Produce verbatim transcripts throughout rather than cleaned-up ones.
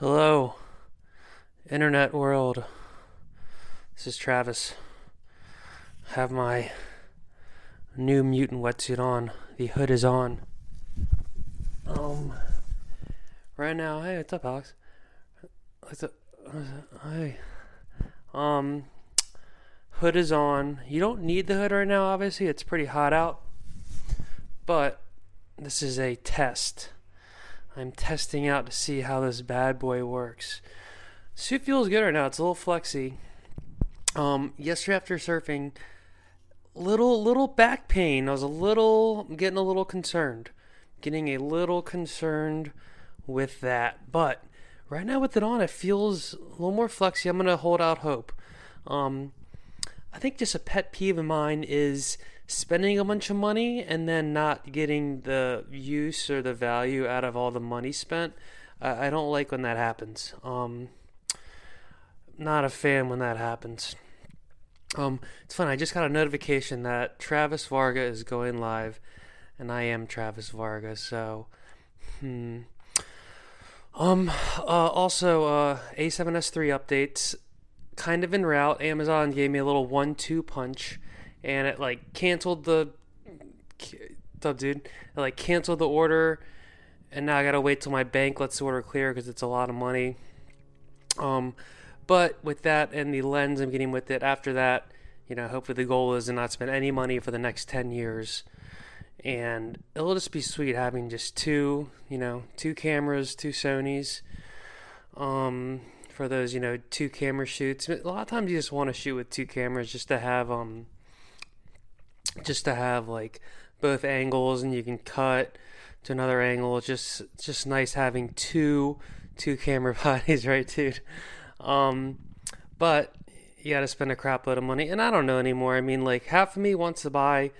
Hello, internet world. This is Travis. I have my new mutant wetsuit on. The hood is on. Um, right now, hey, what's up, Alex? What's up? Hi. Um, hood is on. You don't need the hood right now, obviously. It's pretty hot out. But this is a test. I'm testing out to see how this bad boy works. Suit feels good right now. It's a little flexy. Um, yesterday after surfing, little little back pain. I was a little I'm getting a little concerned, getting a little concerned with that. But right now with it on, it feels a little more flexy. I'm gonna hold out hope. Um, I think just a pet peeve of mine is spending a bunch of money and then not getting the use or the value out of all the money spent. Uh, I don't like when that happens. Um, not a fan when that happens. Um, it's funny, I just got a notification that Travis Varga is going live, and I am Travis Varga, so, hmm. Um, uh, also, uh, A seven S three updates, kind of en route. Amazon gave me a little one two punch. And it like canceled the, oh, dude, it like canceled the order, and now I gotta wait till my bank lets the order clear because it's a lot of money. Um, but with that and the lens I'm getting with it, after that, you know, hopefully the goal is to not spend any money for the next ten years, and it'll just be sweet having just two, you know, two cameras, two Sonys, um, for those, you know, two camera shoots. A lot of times you just want to shoot with two cameras just to have um. just to have like both angles, and you can cut to another angle. It's just just nice having two two camera bodies, right, dude? Um but you gotta spend a crap load of money, and I don't know anymore. I mean, like, half of me wants to buy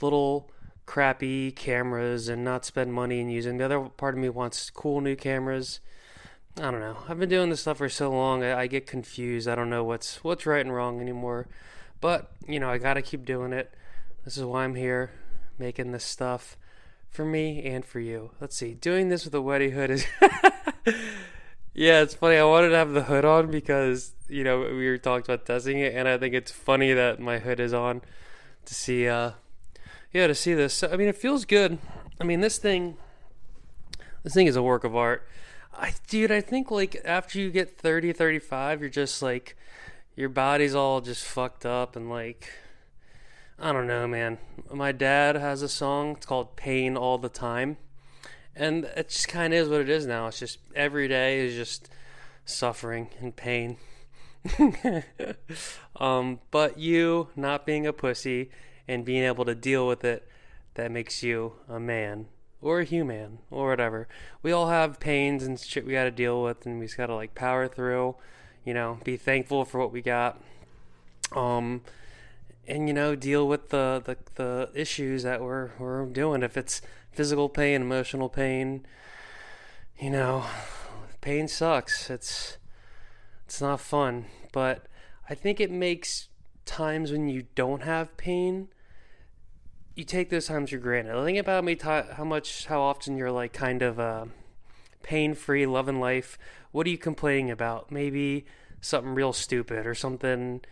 little crappy cameras and not spend money and use them. The other part of me wants cool new cameras. I don't know. I've been doing this stuff for so long, I, I get confused. I don't know what's what's right and wrong anymore. But you know, I gotta keep doing it. This is why I'm here, making this stuff for me and for you. Let's see, doing this with a wetty hood is... Yeah, it's funny. I wanted to have the hood on because, you know, we were talking about testing it, and I think it's funny that my hood is on to see, uh, yeah, to see this. So, I mean, it feels good. I mean, this thing, this thing is a work of art. I, dude, I think, like, after you get thirty, thirty-five, you're just, like, your body's all just fucked up and, like... I don't know, man. My dad has a song. It's called Pain All the Time. And it just kind of is what it is now. It's just every day is just suffering and pain. um, but you not being a pussy and being able to deal with it, that makes you a man or a human or whatever. We all have pains and shit we got to deal with, and we just got to, like, power through, you know, be thankful for what we got. Um... And, you know, deal with the, the, the issues that we're, we're doing. If it's physical pain, emotional pain, you know, pain sucks. It's it's not fun. But I think it makes times when you don't have pain, you take those times for granted. I think about me ta- how much, how often you're, like, kind of uh, pain-free, loving life. What are you complaining about? Maybe something real stupid or something...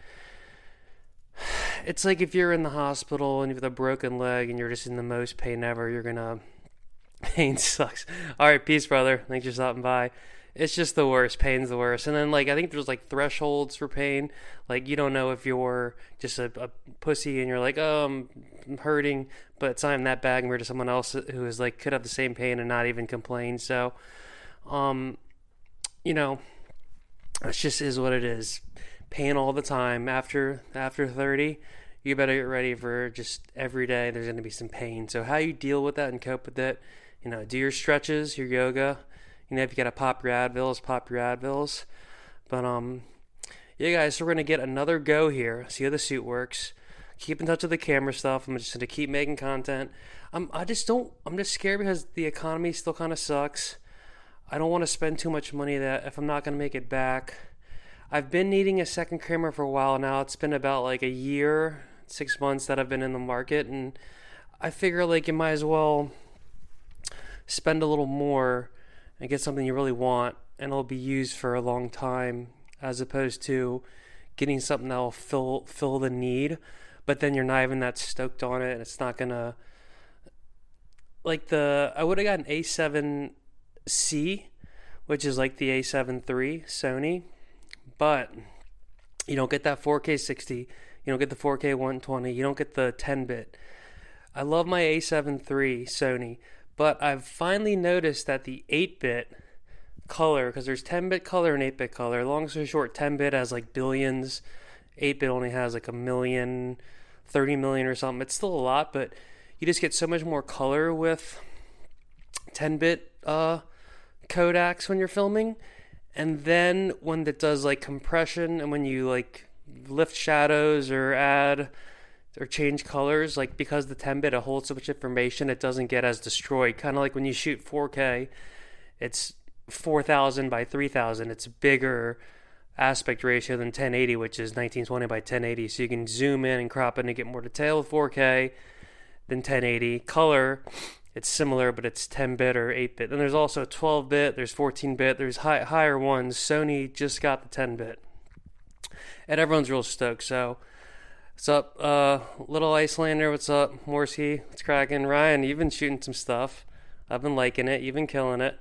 It's like if you're in the hospital and you have a broken leg and you're just in the most pain ever, you're gonna... Pain sucks. All right, peace, brother. Thanks for stopping by. It's just the worst. Pain's the worst. And then, like, I think there's, like, thresholds for pain. Like, you don't know if you're just a, a pussy and you're like, oh, I'm, I'm hurting, but it's not even that bad, and we're to someone else who is, like, could have the same pain and not even complain. So, um, you know, it just is what it is. Pain all the time. After after thirty, you better get ready for just every day there's going to be some pain. So how you deal with that and cope with it, you know, do your stretches, your yoga, you know, if you got to pop your Advils, pop your Advils. But um yeah, guys, so we're going to get another go here, see how the suit works. Keep in touch with the camera stuff. I'm just going to keep making content. I'm I just don't I'm just scared because the economy still kind of sucks. I don't want to spend too much money that if I'm not going to make it back. I've been needing a second camera for a while now. It's been about like a year, six months that I've been in the market, and I figure, like, you might as well spend a little more and get something you really want and it'll be used for a long time, as opposed to getting something that will fill fill the need, but then you're not even that stoked on it, and it's not gonna, like the I would have got an A seven C, which is like the A seven three Sony, but you don't get that four K sixty, you don't get the four K one twenty, you don't get the ten bit. I love my A seven three Sony, but I've finally noticed that the eight bit color, because there's ten bit color and eight bit color. Long story short, ten bit has like billions, eight bit only has like a million, thirty million or something. It's still a lot, but you just get so much more color with ten bit uh, Kodaks when you're filming. And then when it does like compression and when you like lift shadows or add or change colors, like because the ten bit, it holds so much information, it doesn't get as destroyed. Kind of like when you shoot four K, it's four thousand by three thousand. It's a bigger aspect ratio than ten eighty, which is nineteen twenty by ten eighty. So you can zoom in and crop in and get more detail with four K than ten eighty. Color, it's similar, but it's ten bit or eight bit. Then there's also twelve bit, there's fourteen bit, there's high, higher ones. Sony just got the ten bit. And everyone's real stoked. So, what's up, uh, Little Icelander? What's up, Morsey? What's cracking? Ryan, you've been shooting some stuff. I've been liking it. You've been killing it.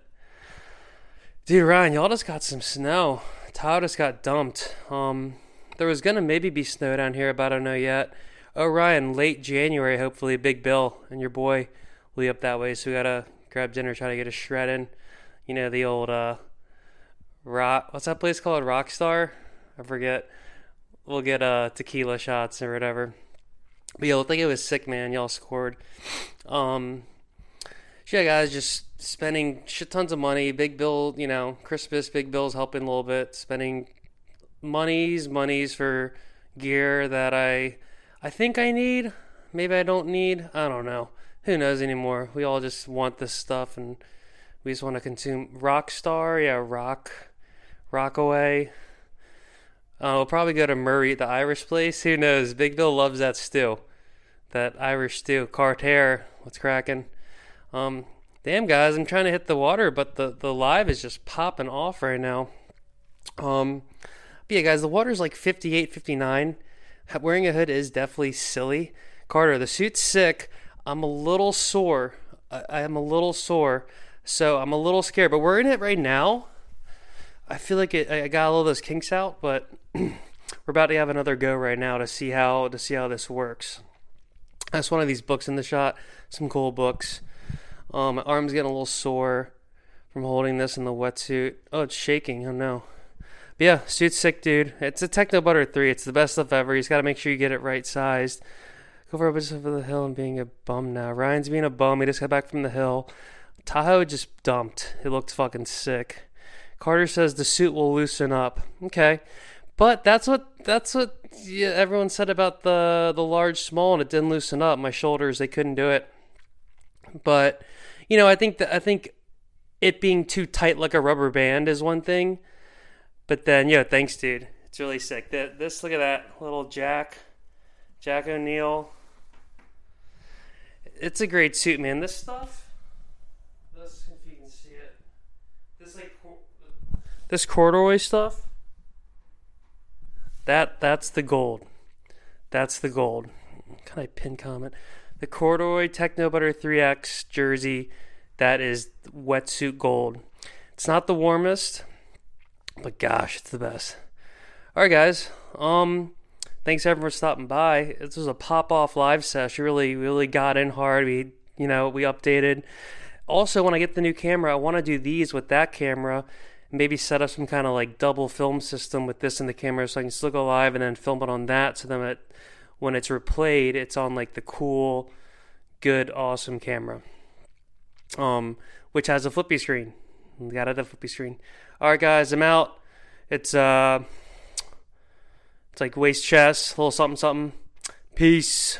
Dude, Ryan, y'all just got some snow. Tao just got dumped. Um, there was going to maybe be snow down here, but I don't know yet. Oh, Ryan, late January, hopefully. Big Bill and your boy will be up that way, so we got to grab dinner, try to get a shred in. You know, the old, uh, rock, what's that place called? Rockstar? I forget. We'll get, uh, tequila shots or whatever. But yeah, I think it was sick, man. Y'all scored. Um, so yeah, guys, just spending shit tons of money. Big Bill, you know, Christmas, Big Bill's helping a little bit. Spending monies, monies for gear that I, I think I need. Maybe I don't need. I don't know. Who knows anymore? We all just want this stuff, and we just want to consume. Rockstar, yeah, Rock, Rockaway. Uh, we'll probably go to Murray, the Irish place. Who knows? Big Bill loves that stew, that Irish stew. Carter, what's cracking? Um, damn, guys, I'm trying to hit the water, but the, the live is just popping off right now. Um, but yeah, guys, the water's like fifty-eight, fifty-nine. Wearing a hood is definitely silly. Carter, the suit's sick. I'm a little sore. I, I am a little sore. So I'm a little scared. But we're in it right now. I feel like it, I got all of those kinks out. But we're about to have another go right now to see how to see how this works. That's one of these books in the shot. Some cool books. Um, my arm's getting a little sore from holding this in the wetsuit. Oh, it's shaking. Oh, no. But yeah, suit's sick, dude. It's a Techno Butter three. It's the best stuff ever. You just got to make sure you get it right sized. Go for a bit over the hill and being a bum now. Ryan's being a bum. He just got back from the hill. Tahoe just dumped. It looked fucking sick. Carter says the suit will loosen up. Okay. But that's what that's what yeah, everyone said about the, the large small, and it didn't loosen up. My shoulders, they couldn't do it. But, you know, I think that I think it being too tight like a rubber band is one thing. But then, yeah, thanks, dude. It's really sick. That this, look at that little Jack, Jack O'Neill. It's a great suit, man. This stuff, this, if you can see it, this like this corduroy stuff. That that's the gold. That's the gold. Can I pin comment? The corduroy Techno Butter three X jersey, that is wetsuit gold. It's not the warmest, but gosh, it's the best. All right, guys. Um. Thanks everyone for stopping by. This was a pop-off live sesh. We really, really got in hard. We, you know, we updated. Also, when I get the new camera, I want to do these with that camera. Maybe set up some kind of like double film system with this and the camera, so I can still go live and then film it on that. So then, it, when it's replayed, it's on like the cool, good, awesome camera, um, which has a flippy screen. We got a flippy screen. All right, guys, I'm out. It's uh. It's like waist chest, a little something something. Peace.